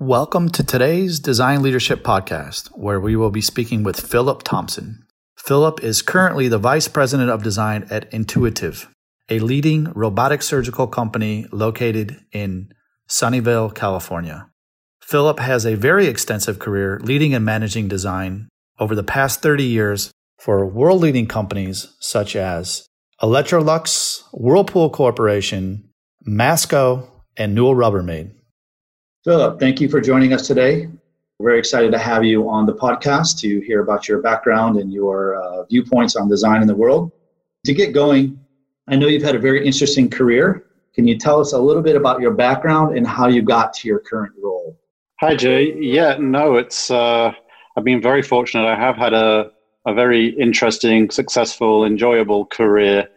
Welcome to today's Design Leadership Podcast, where we will be speaking with Philip Thompson. Philip is currently the Vice President of Design at Intuitive, a leading robotic surgical company located in Sunnyvale, California. Philip has a very extensive career leading and managing design over the past 30 years for world-leading companies such as Electrolux, Whirlpool Corporation, Masco, and Newell Rubbermaid. Philip, thank you for joining us today. We're very excited to have you on the podcast to hear about your background and your viewpoints on design in the world. To get going, I know you've had a very interesting career. Can you tell us a little bit about your background and how you got to your current role? Hi, Jay. I've been very fortunate. I have had a very interesting, successful, enjoyable career.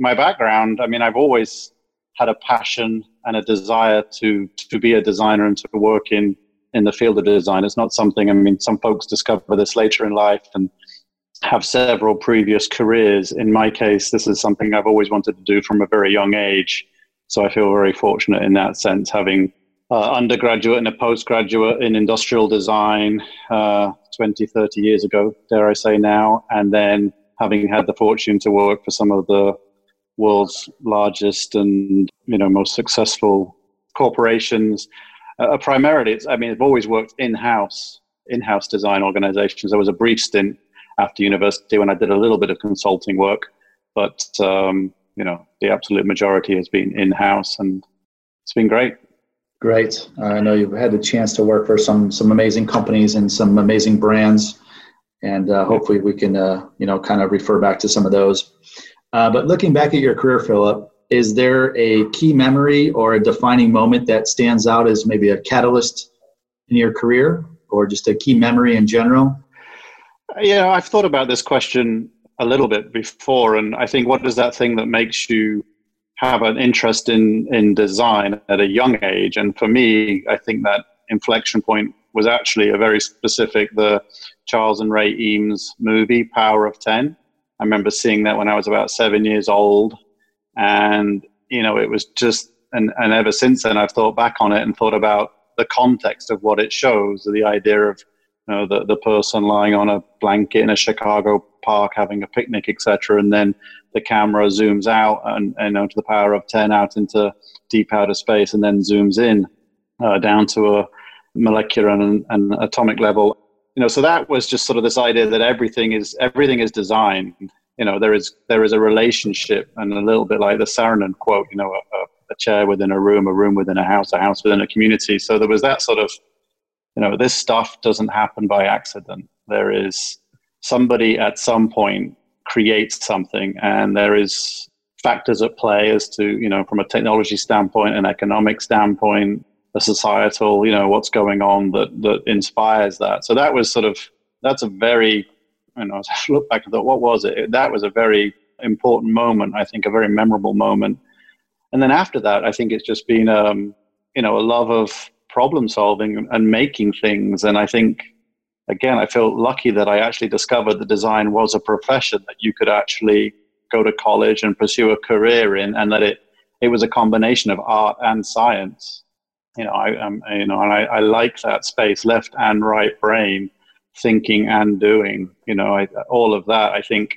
My background, I've always had a passion and a desire to be a designer and to work in the field of design. It's not something, some folks discover this later in life and have several previous careers. In my case, this is something I've always wanted to do from a very young age. So I feel very fortunate in that sense, having undergraduate and a postgraduate in industrial design 20, 30 years ago, dare I say now, and then having had the fortune to work for some of the world's largest and most successful corporations. Primarily, I've always worked in-house design organizations. There was a brief stint after university when I did a little bit of consulting work, but the absolute majority has been in-house, and it's been great. Great. I know you've had the chance to work for some amazing companies and some amazing brands, and hopefully we can kind of refer back to some of those. But looking back at your career, Philip, is there a key memory or a defining moment that stands out as maybe a catalyst in your career or just a key memory in general? Yeah, I've thought about this question a little bit before, and I think what is that thing that makes you have an interest in design at a young age? And for me, I think that inflection point was actually a very specific, the Charles and Ray Eames movie, Power of Ten. I remember seeing that when I was about 7 years old, and, it was just, and ever since then I've thought back on it and thought about the context of what it shows, the idea of, the person lying on a blanket in a Chicago park having a picnic, etc., and then the camera zooms out and onto the power of 10 out into deep outer space and then zooms in down to a molecular and atomic level. So that was just sort of this idea that everything is designed. There is a relationship, and a little bit like the Saarinen quote, a chair within a room within a house within a community. So there was that sort of, this stuff doesn't happen by accident. There is somebody at some point creates something, and there is factors at play as to, from a technology standpoint, an economic standpoint, a societal, what's going on that inspires that. So that was that's a very, as I look back and thought, what was it? That was a very important moment, I think, a very memorable moment. And then after that, I think it's just been, a love of problem solving and making things. And I think, again, I feel lucky that I actually discovered that design was a profession that you could actually go to college and pursue a career in, and that it was a combination of art and science. I like that space, left and right brain, thinking and doing. All of that. I think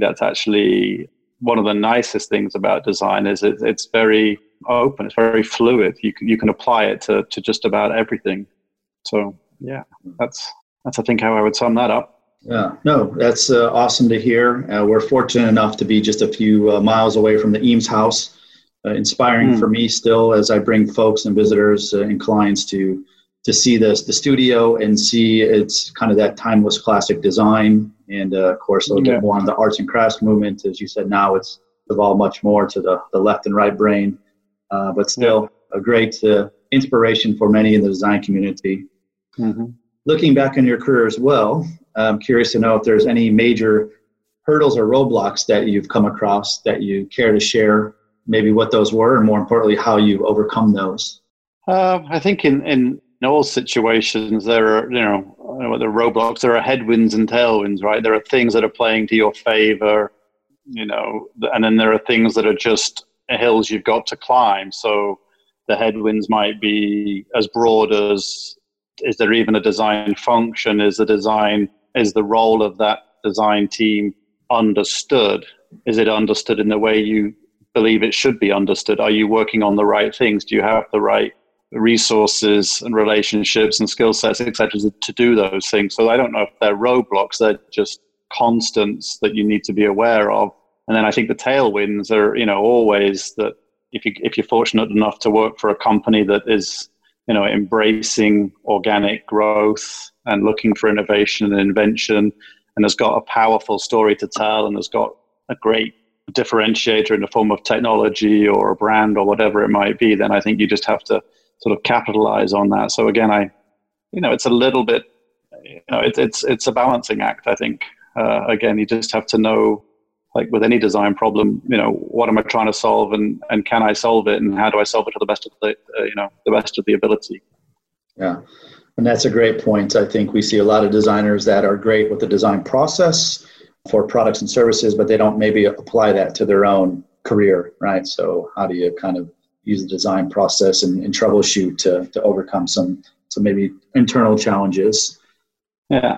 that's actually one of the nicest things about design is it's very open, it's very fluid. You can apply it to just about everything. So yeah, that's I think how I would sum that up. Yeah, no, that's awesome to hear. We're fortunate enough to be just a few miles away from the Eames house. Inspiring for me still as I bring folks and visitors and clients to see the studio and see it's kind of that timeless classic design, and of course a little bit more on the arts and crafts movement. As you said, now it's evolved much more to the left and right brain, but still a great inspiration for many in the design community. Mm-hmm. Looking back on your career as well, I'm curious to know if there's any major hurdles or roadblocks that you've come across that you care to share, maybe what those were, and more importantly, how you overcome those. I think in all situations, there are, the roadblocks, there are headwinds and tailwinds, right? There are things that are playing to your favor, and then there are things that are just hills you've got to climb. So the headwinds might be as broad as, is there even a design function? Is the role of that design team understood? Is it understood in the way you believe it should be understood? Are you working on the right things? Do you have the right resources and relationships and skill sets, etc., to do those things? So I don't know if they're roadblocks, they're just constants that you need to be aware of. And then I think the tailwinds are, always that if you're fortunate enough to work for a company that is, embracing organic growth and looking for innovation and invention, and has got a powerful story to tell, and has got a great differentiator in the form of technology or a brand or whatever it might be, then I think you just have to sort of capitalize on that. So again, it's a little bit, it's a balancing act, I think. Again, you just have to know, like with any design problem, what am I trying to solve, and can I solve it, and how do I solve it to the best of the, the best of the ability. Yeah. And that's a great point. I think we see a lot of designers that are great with the design process for products and services, but they don't maybe apply that to their own career, right? So how do you kind of use the design process and troubleshoot to overcome some maybe internal challenges? Yeah.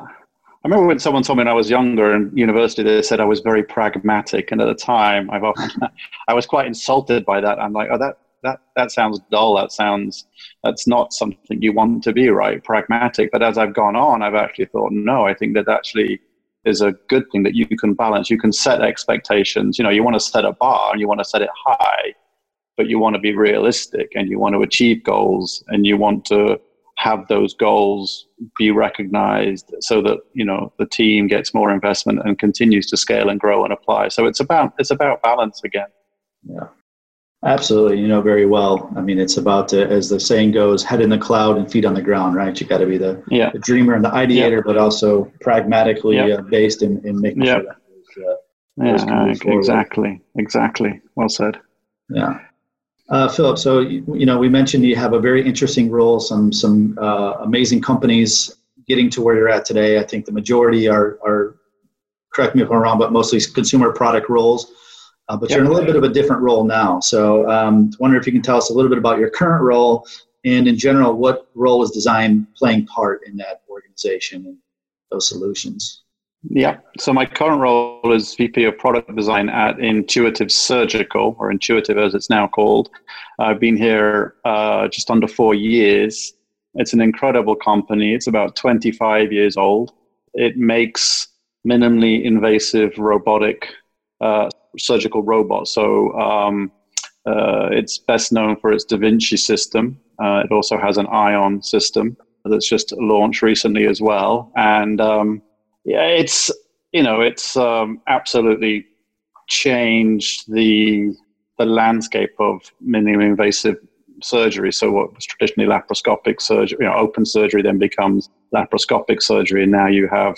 I remember when someone told me when I was younger in university, they said I was very pragmatic. And at the time, I was quite insulted by that. I'm like, oh, that sounds dull. That's not something you want to be, right? Pragmatic. But as I've gone on, I've actually thought, no, I think that actually is a good thing that you can balance. You can set expectations. You want to set a bar and you want to set it high, but you want to be realistic and you want to achieve goals and you want to have those goals be recognized so that, the team gets more investment and continues to scale and grow and apply. So it's about balance again. Yeah, absolutely. Very well. I mean, it's about, as the saying goes, head in the cloud and feet on the ground, right? You got to be the dreamer and the ideator, but also pragmatically based in making sure that those can move forward. Exactly. Well said. Yeah. Philip, so, we mentioned you have a very interesting role, some amazing companies getting to where you're at today. I think the majority are, correct me if I'm wrong, but mostly consumer product roles, but you're in a little bit of a different role now. So I wonder if you can tell us a little bit about your current role and in general, what role is design playing part in that organization and those solutions? Yeah. So my current role is VP of Product Design at Intuitive Surgical, or Intuitive as it's now called. I've been here just under 4 years. It's an incredible company. It's about 25 years old. It makes minimally invasive robotic surgical robots. So it's best known for its Da Vinci system. It also has an Ion system that's just launched recently as well. And it's absolutely changed the landscape of minimally invasive surgery. So what was traditionally laparoscopic surgery, open surgery then becomes laparoscopic surgery. And now you have,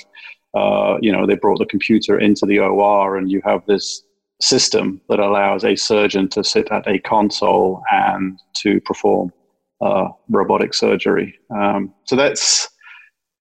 they brought the computer into the OR and you have this system that allows a surgeon to sit at a console and to perform robotic surgery.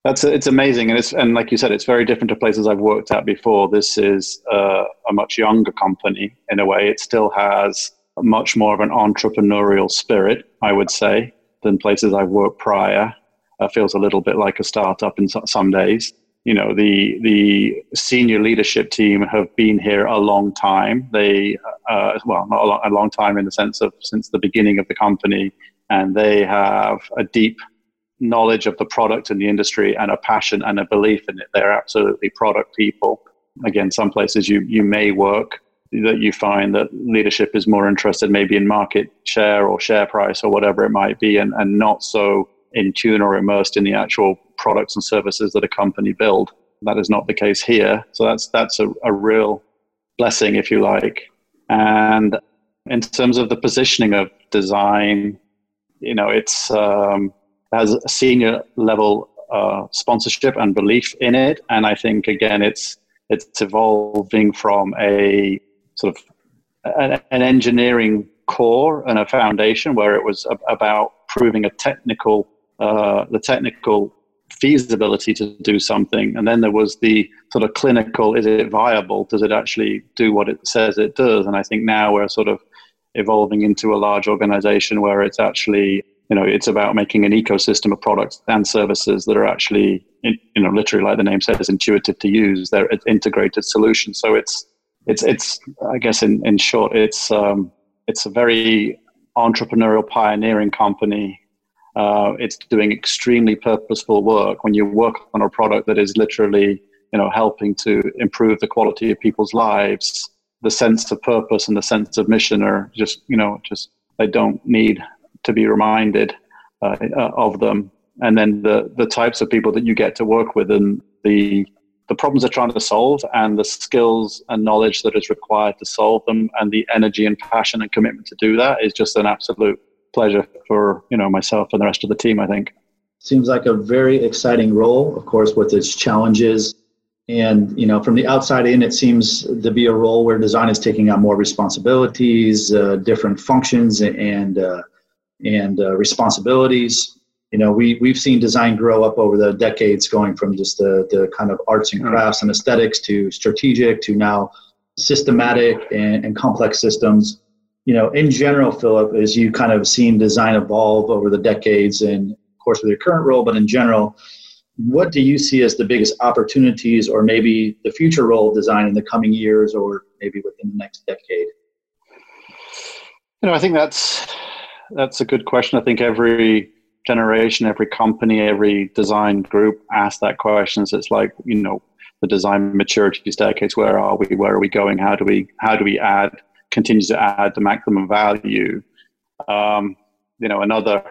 So it's amazing, and like you said, it's very different to places I've worked at before. This is a much younger company in a way. It still has much more of an entrepreneurial spirit, I would say, than places I've worked prior. It feels a little bit like a startup in some days. The senior leadership team have been here a long time. They not a long time in the sense of since the beginning of the company, and they have a deep knowledge of the product and the industry and a passion and a belief in it. They're absolutely product people. Again, some places you may work that you find that leadership is more interested maybe in market share or share price or whatever it might be, and not so in tune or immersed in the actual products and services that a company build. That is not the case here. So that's a real blessing, if you like. And in terms of the positioning of design, it's has senior level sponsorship and belief in it. And I think, again, it's evolving from a sort of an engineering core and a foundation where it was about proving the technical feasibility to do something. And then there was the sort of clinical, is it viable? Does it actually do what it says it does? And I think now we're sort of evolving into a large organization where it's actually, you know, it's about making an ecosystem of products and services that are actually, you know, literally like the name says, intuitive to use. They're an integrated solution. So it's I guess in short, it's a very entrepreneurial pioneering company. It's doing extremely purposeful work when you work on a product that is literally, you know, helping to improve the quality of people's lives. The sense of purpose and the sense of mission are just, you know, just they don't need to be reminded of them. And then the types of people that you get to work with and the problems they're trying to solve and the skills and knowledge that is required to solve them and the energy and passion and commitment to do that is just an absolute pleasure for, you know, myself and the rest of the team, I think. Seems like a very exciting role, of course, with its challenges. And, you know, from the outside in, it seems to be a role where design is taking on more responsibilities, different functions and responsibilities. You know, we've seen design grow up over the decades, going from just the kind of arts and crafts and aesthetics to strategic to now systematic and complex systems. You know, in general, Philip, as you kind of seen design evolve over the decades and, of course, with your current role, but in general, what do you see as the biggest opportunities or maybe the future role of design in the coming years or maybe within the next decade? You know, I think that's a good question. I think every generation, every company, every design group asks that question. So it's like, you know, the design maturity staircase, where are we? Where are we going? How do we add, continue to add the maximum value? You know, another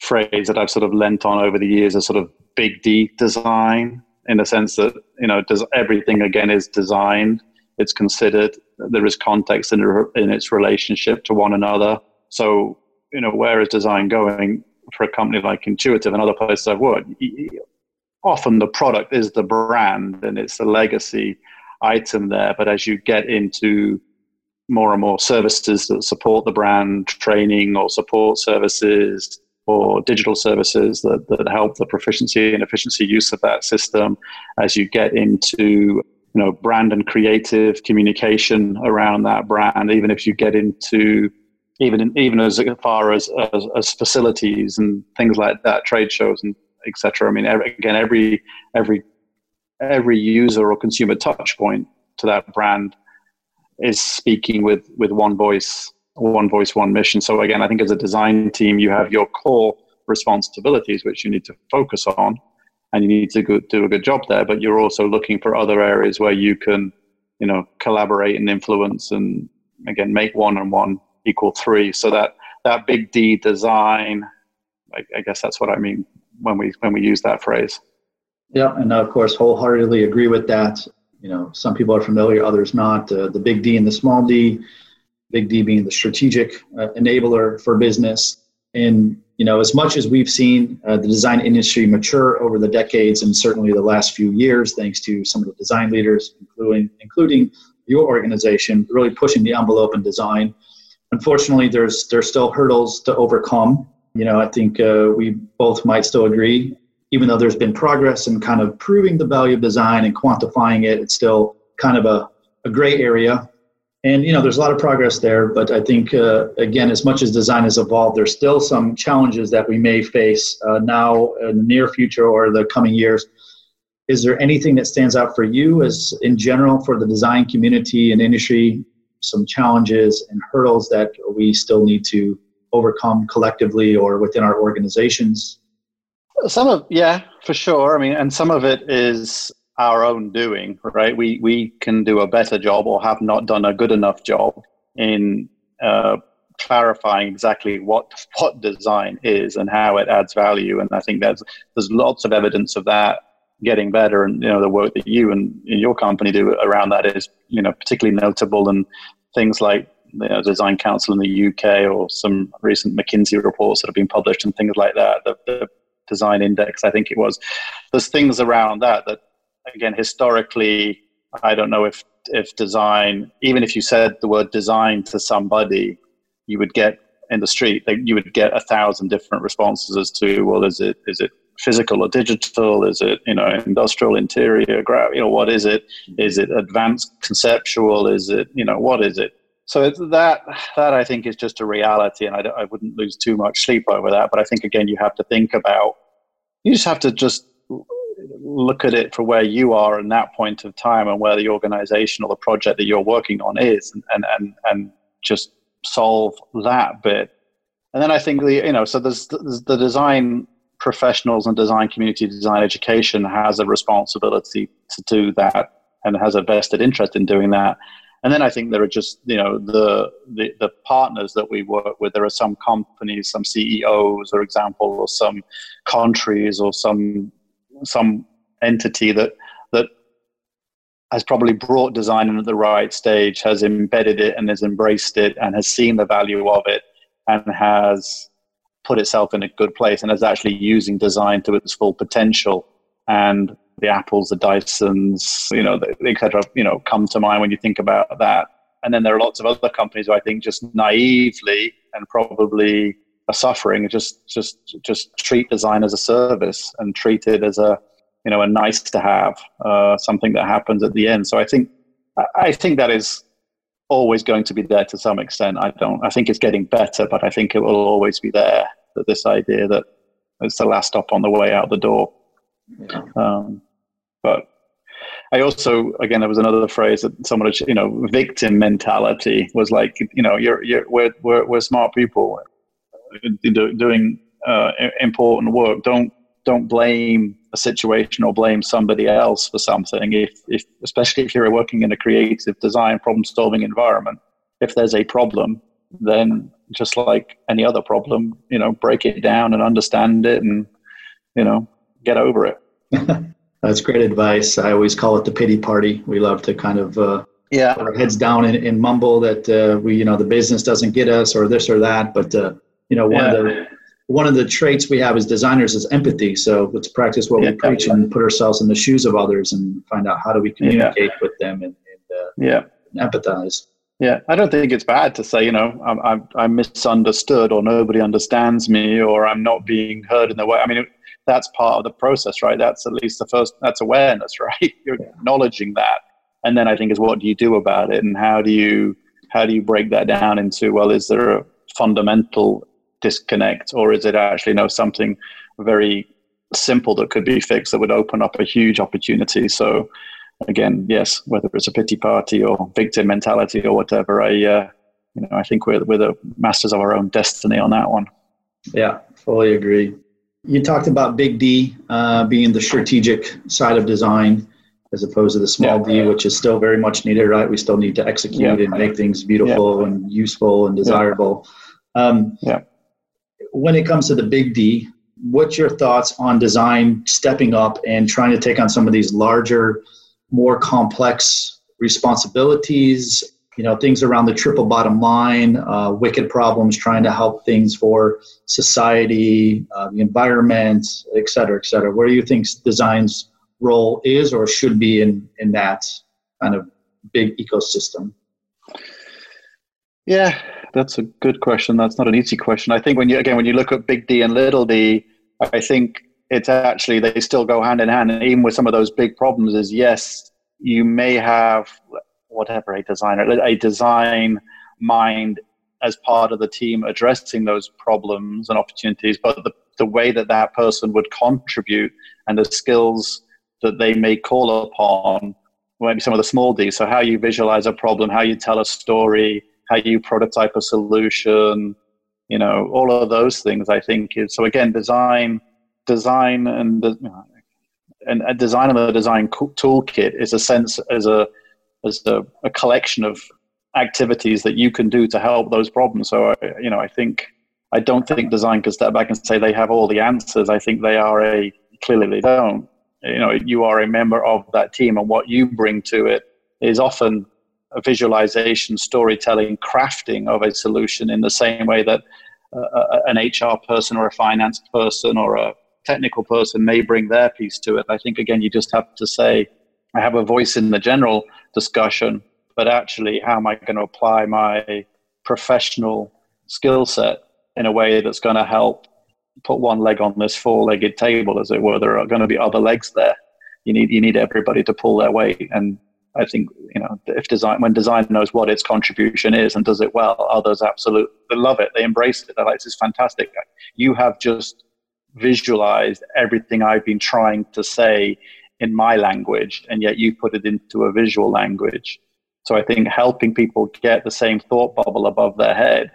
phrase that I've sort of lent on over the years is sort of big D design, in the sense that, you know, everything again is designed, it's considered, there is context in its relationship to one another. So, you know, where is design going for a company like Intuitive and other places I've worked? Often the product is the brand and it's the legacy item there. But as you get into more and more services that support the brand, training or support services or digital services that help the proficiency and efficiency use of that system, as you get into, you know, brand and creative communication around that brand, even if you get into even as far as facilities and things like that, trade shows and et cetera. I mean, every user or consumer touch point to that brand is speaking with one voice, one mission. So again, I think as a design team, you have your core responsibilities, which you need to focus on, and you need to do a good job there. But you're also looking for other areas where you can, you know, collaborate and influence and, again, make one and one equal three. So that big D design, I guess that's what I mean when we use that phrase. Yeah, and of course, wholeheartedly agree with that. You know, some people are familiar, others not. The big D and the small D. Big D being the strategic enabler for business. And, you know, as much as we've seen the design industry mature over the decades and certainly the last few years, thanks to some of the design leaders, including your organization, really pushing the envelope in design. Unfortunately, there's still hurdles to overcome. You know, I think we both might still agree, even though there's been progress in kind of proving the value of design and quantifying it, it's still kind of a gray area. And, you know, there's a lot of progress there, but I think, again, as much as design has evolved, there's still some challenges that we may face now in the near future or the coming years. Is there anything that stands out for you as, in general, for the design community and industry, some challenges and hurdles that we still need to overcome collectively or within our organizations? Yeah, for sure. I mean, and some of it is our own doing, right? We can do a better job or have not done a good enough job in clarifying exactly what design is and how it adds value. And I think there's lots of evidence of that getting better. And, you know, the work that you and your company do around that is, you know, particularly notable. And things like, you know, Design Council in the UK or some recent McKinsey reports that have been published and things like that, the Design Index, I think it was. There's things around that again, historically, I don't know if design, even if you said the word design to somebody, you would get in the street, you would get 1,000 different responses as to, well, is it physical or digital? Is it, you know, industrial, interior, what is it? Is it advanced conceptual? Is it, you know, what is it? So it's that I think is just a reality, and I wouldn't lose too much sleep over that. But I think, again, you have to think about, you just have to just look at it for where you are in that point of time and where the organization or the project that you're working on is, and just solve that bit. And then I think, so there's the design professionals and design community, design education has a responsibility to do that and has a vested interest in doing that. And then I think there are just, the partners that we work with. There are some companies, some CEOs, for example, or some countries or some entity that has probably brought design in at the right stage, has embedded it and has embraced it and has seen the value of it and has put itself in a good place and is actually using design to its full potential. And the Apples, the Dysons, et cetera, come to mind when you think about that. And then there are lots of other companies who I think just naively and probably are suffering, just treat design as a service and treat it as a nice to have, something that happens at the end. So I think that is always going to be there to some extent. I think it's getting better, but I think it will always be there, that this idea that it's the last stop on the way out the door. Yeah. But I also, again, there was another phrase that someone, victim mentality was like, we're smart people doing important work. Don't blame a situation or blame somebody else for something. If especially if you're working in a creative design problem-solving environment, if there's a problem, then just like any other problem, break it down and understand it, and get over it. That's great advice. I always call it the pity party. We love to kind of put our heads down and mumble that we, the business doesn't get us or this or that. But one of the traits we have as designers is empathy. So let's practice what we preach and put ourselves in the shoes of others and find out how do we communicate with them and empathize. Yeah, I don't think it's bad to say, I'm misunderstood or nobody understands me or I'm not being heard in the way. I mean. That's part of the process, right? That's at least the first, that's awareness, right? You're acknowledging that. And then I think is what do you do about it? And how do you break that down into, well, is there a fundamental disconnect or is it actually, something very simple that could be fixed that would open up a huge opportunity? So again, yes, whether it's a pity party or victim mentality or whatever, I think we're the masters of our own destiny on that one. Yeah, fully agree. You talked about Big D being the strategic side of design as opposed to the small D, which is still very much needed, right? We still need to execute and make things beautiful and useful and desirable. When it comes to the Big D, what's your thoughts on design stepping up and trying to take on some of these larger, more complex responsibilities, things around the triple bottom line, wicked problems, trying to help things for society, the environment, et cetera, et cetera. Where do you think design's role is or should be in that kind of big ecosystem? Yeah, that's a good question. That's not an easy question. I think when you look at Big D and Little D, I think it's actually, they still go hand in hand. And even with some of those big problems is, yes, you may have whatever, a design mind as part of the team addressing those problems and opportunities, but the way that person would contribute and the skills that they may call upon, maybe some of the small D's, so how you visualize a problem, how you tell a story, how you prototype a solution, all of those things I think is, so again, design and a design of a design toolkit is a collection of activities that you can do to help those problems. So, I don't think design can step back and say they have all the answers. I think clearly they don't. You are a member of that team and what you bring to it is often a visualization, storytelling, crafting of a solution in the same way that an HR person or a finance person or a technical person may bring their piece to it. I think, again, you just have to say, I have a voice in the general discussion, but actually how am I going to apply my professional skill set in a way that's going to help put one leg on this four-legged table, as it were. There are going to be other legs there. You need everybody to pull their weight. And I think, you know, if design, when design knows what its contribution is and does it well, others absolutely love it. They embrace it. They're like, this is fantastic. You have just visualized everything I've been trying to say in my language, and yet you put it into a visual language. So I think helping people get the same thought bubble above their head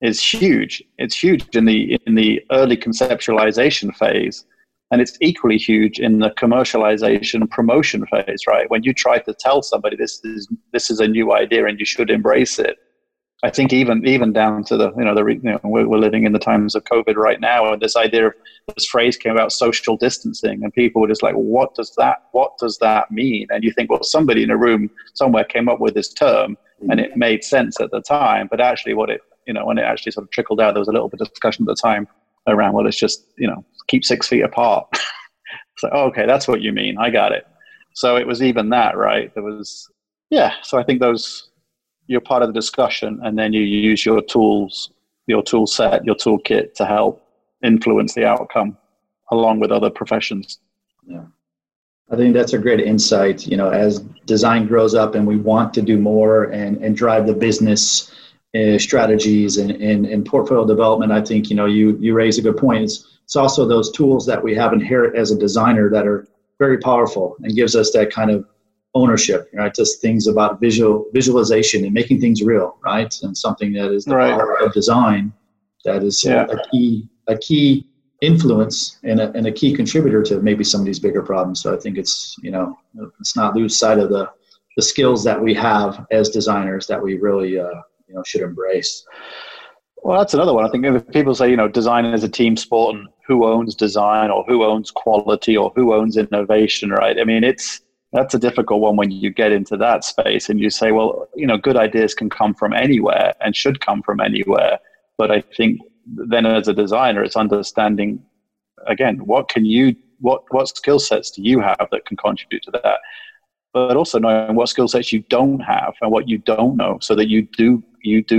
is huge. It's huge in the early conceptualization phase. And it's equally huge in the commercialization and promotion phase, right? When you try to tell somebody this is a new idea and you should embrace it. I think even down to the, you know, we're living in the times of COVID right now, and this idea of this phrase came about, social distancing, and people were just like, what does that mean? And you think, well, somebody in a room somewhere came up with this term and it made sense at the time, but actually what it, you know, when it actually sort of trickled out, there was a little bit of discussion at the time around, well, it's just, you know, keep 6 feet apart. It's like, oh, okay, that's what you mean. I got it. So it was even that, right? There was, yeah. So I think those, you're part of the discussion, and then you use your tools, your tool set, your toolkit to help influence the outcome along with other professions. Yeah. I think that's a great insight. You know, as design grows up and we want to do more and drive the business strategies and portfolio development, I think, you know, you raise a good point. It's also those tools that we have inherent as a designer that are very powerful and gives us that kind of ownership, right? Just things about visualization and making things real, right? And something that is the power of design that is a key influence and a key contributor to maybe some of these bigger problems. So I think it's, you know, let's not lose sight of the skills that we have as designers that we really you know, should embrace. Well, that's another one. I think if people say, you know, design is a team sport, and who owns design or who owns quality or who owns innovation, right? I mean, that's a difficult one when you get into that space and you say, well, you know, good ideas can come from anywhere and should come from anywhere. But I think then as a designer, it's understanding, again, what skill sets do you have that can contribute to that? But also knowing what skill sets you don't have and what you don't know, so that you do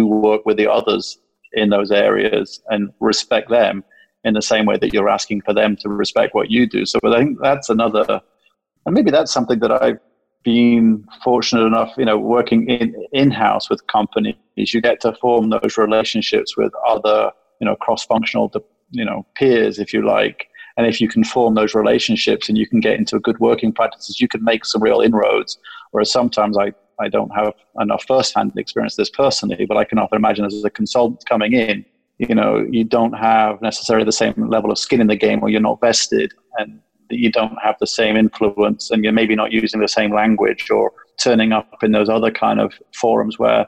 work with the others in those areas and respect them in the same way that you're asking for them to respect what you do. So I think that's another, and maybe that's something that I've been fortunate enough, you know, working in-house with companies, you get to form those relationships with other, you know, cross-functional, you know, peers, if you like. And if you can form those relationships and you can get into a good working practices, you can make some real inroads. Whereas sometimes I don't have enough first-hand experience this personally, but I can often imagine as a consultant coming in, you know, you don't have necessarily the same level of skin in the game, or you're not vested, and you don't have the same influence, and you're maybe not using the same language or turning up in those other kind of forums where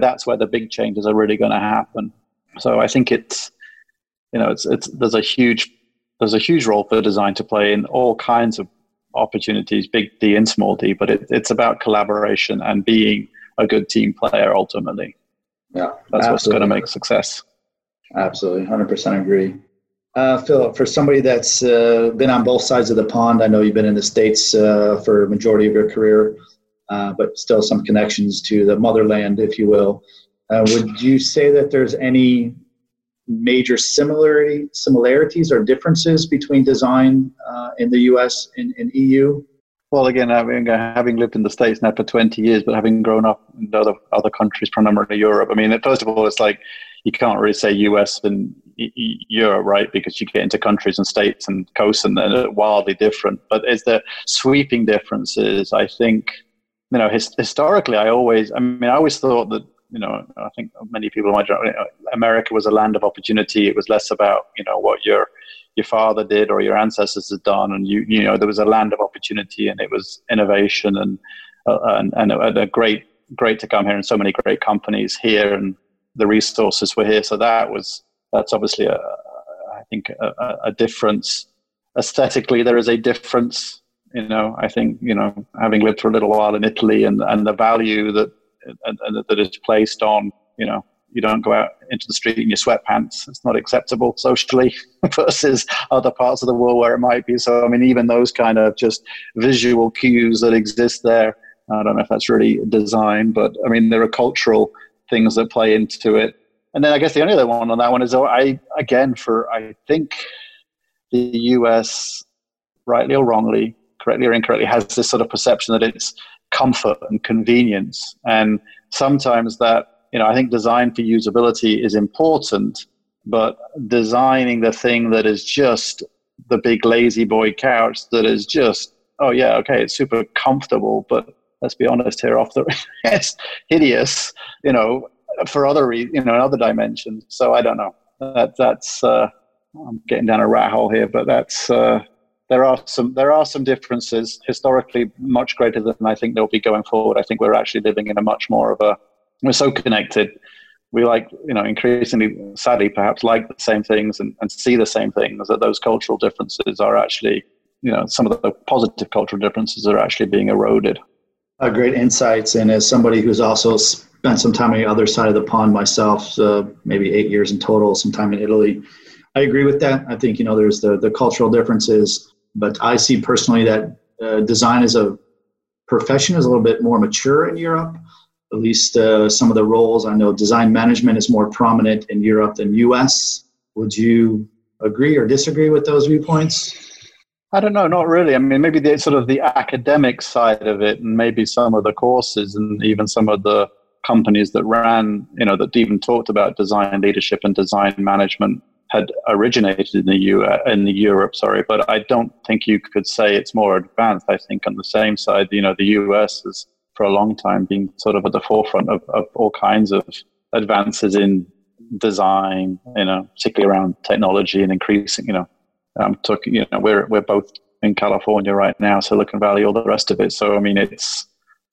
that's where the big changes are really going to happen. So I think it's, you know, it's there's a huge role for design to play in all kinds of opportunities, big D and small D, but it's about collaboration and being a good team player ultimately. Yeah, that's absolutely What's going to make success. Absolutely, 100% agree. Philip, for somebody that's been on both sides of the pond, I know you've been in the States for a majority of your career, but still some connections to the motherland, if you will. Would you say that there's any major similarities or differences between design in the U.S. and EU? Well, again, having lived in the States now for 20 years, but having grown up in other countries, primarily Europe, I mean, first of all, it's like you can't really say U.S. and Europe, right? Because you get into countries and states and coasts, and they're wildly different. But it's the sweeping differences. I think, you know, historically, I always thought that, you know, I think many people in my generation, America was a land of opportunity. It was less about, you know, what your father did or your ancestors had done, and you know, there was a land of opportunity, and it was innovation and a great to come here, and so many great companies here, and the resources were here. So that's obviously I think a difference. Aesthetically, there is a difference. You know, I think, you know, having lived for a little while in Italy, and the value that is placed on, you know, you don't go out into the street in your sweatpants. It's not acceptable socially versus other parts of the world where it might be. So, I mean, even those kind of just visual cues that exist there, I don't know if that's really design, but I mean, there are cultural things that play into it. And then I guess the only other one on that one is, I think the US, rightly or wrongly, correctly or incorrectly, has this sort of perception that it's comfort and convenience. And sometimes that, you know, I think design for usability is important, but designing the thing that is just the big La-Z-Boy couch that is just, oh yeah, okay, it's super comfortable, but let's be honest here, it's hideous, you know, for other reasons, you know, in other dimensions. So I don't know. That's I'm getting down a rat hole here, but that's there are some differences historically much greater than I think there'll be going forward. I think we're actually living in a much more of a, we're so connected. We like, you know, increasingly, sadly, perhaps like the same things and see the same things, that those cultural differences are actually, you know, some of the positive cultural differences are actually being eroded. Great insights. And as somebody who's also spent some time on the other side of the pond myself, maybe 8 years in total, some time in Italy, I agree with that. I think, you know, there's the cultural differences, but I see personally that design as a profession is a little bit more mature in Europe. At least some of the roles, I know design management is more prominent in Europe than U.S. Would you agree or disagree with those viewpoints? I don't know, not really. I mean, maybe the sort of the academic side of it, and maybe some of the courses and even some of the companies that ran, you know, that even talked about design leadership and design management had originated in the Europe, sorry. But I don't think you could say it's more advanced. I think on the same side, you know, the U.S. is, for a long time, being sort of at the forefront of all kinds of advances in design, you know, particularly around technology and increasing, you know, you know, we're both in California right now, Silicon Valley, all the rest of it. So I mean, it's,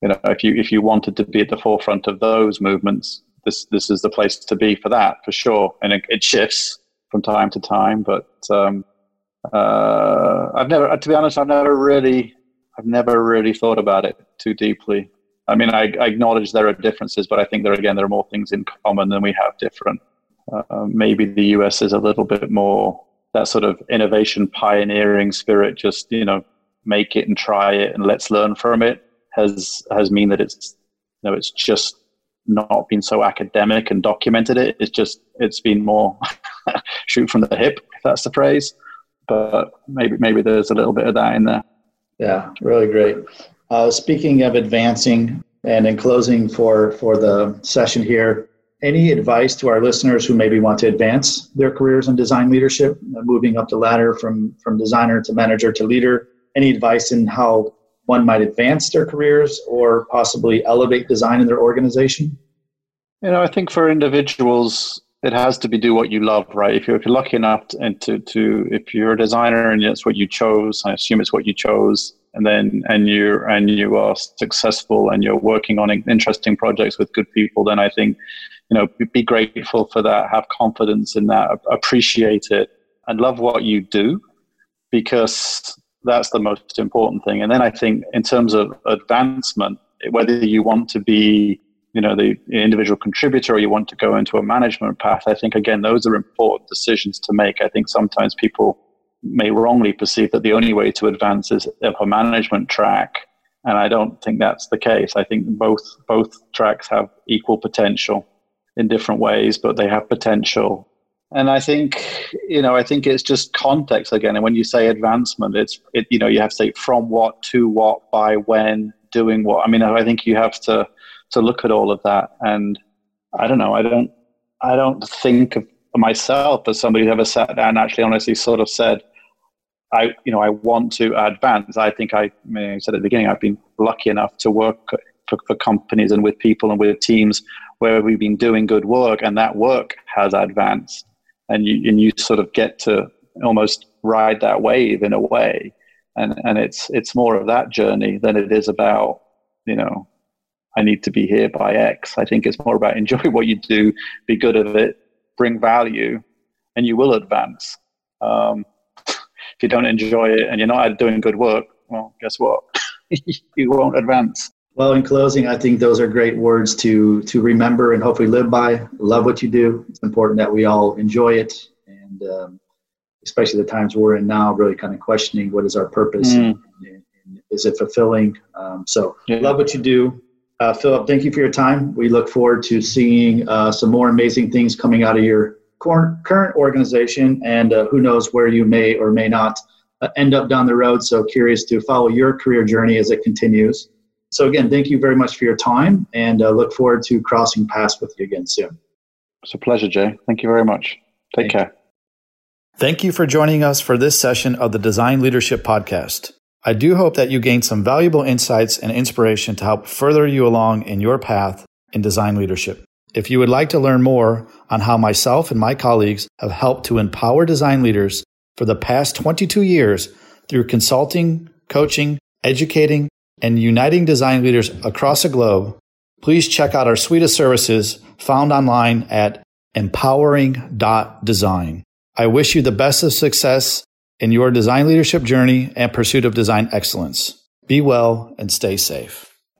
you know, if you wanted to be at the forefront of those movements, this is the place to be for that, for sure. And it shifts from time to time, but I've never really thought about it too deeply. I mean, I acknowledge there are differences, but I think there are more things in common than we have different. Maybe the US is a little bit more that sort of innovation, pioneering spirit, just, you know, make it and try it and let's learn from it, has mean that it's, you know, it's just not been so academic and documented. It's been more shoot from the hip, if that's the phrase. But maybe there's a little bit of that in there. Yeah, really great. Speaking of advancing, and in closing for the session here, any advice to our listeners who maybe want to advance their careers in design leadership, moving up the ladder from designer to manager to leader? Any advice in how one might advance their careers or possibly elevate design in their organization? You know, I think for individuals, it has to be do what you love, right? If you're lucky enough if you're a designer and it's what you chose, I assume it's what you chose, and you are successful and you're working on interesting projects with good people, then I think, you know, be grateful for that, have confidence in that, appreciate it, and love what you do, because that's the most important thing. And then I think in terms of advancement, whether you want to be, you know, the individual contributor, or you want to go into a management path, I think, again, those are important decisions to make. I think sometimes people may wrongly perceive that the only way to advance is up a management track, and I don't think that's the case. I think both tracks have equal potential in different ways, but they have potential. And I think, you know, I think it's just context again. And when you say advancement, it's you know, you have to say from what to what, by when, doing what. I mean, I think you have to look at all of that. And I don't know, I don't think of myself as somebody who ever sat down and actually honestly sort of said, I want to advance. I think I said at the beginning, I've been lucky enough to work for companies and with people and with teams where we've been doing good work, and that work has advanced. And you sort of get to almost ride that wave in a way. And it's more of that journey than it is about, you know, I need to be here by X. I think it's more about enjoy what you do, be good at it, bring value, and you will advance. If you don't enjoy it and you're not doing good work, well, guess what? You won't advance. Well, in closing, I think those are great words to remember and hopefully live by. Love what you do. It's important that we all enjoy it, and especially the times we're in now, really kind of questioning what is our purpose, and is it fulfilling? Love what you do. Philip, thank you for your time. We look forward to seeing some more amazing things coming out of your current organization, and who knows where you may or may not end up down the road. So curious to follow your career journey as it continues. So again, thank you very much for your time, and look forward to crossing paths with you again soon. It's a pleasure, Jay. Thank you very much. Take care. Thank you for joining us for this session of the Design Leadership Podcast. I do hope that you gained some valuable insights and inspiration to help further you along in your path in design leadership. If you would like to learn more on how myself and my colleagues have helped to empower design leaders for the past 22 years through consulting, coaching, educating, and uniting design leaders across the globe, please check out our suite of services found online at empowering.design. I wish you the best of success in your design leadership journey and pursuit of design excellence. Be well and stay safe.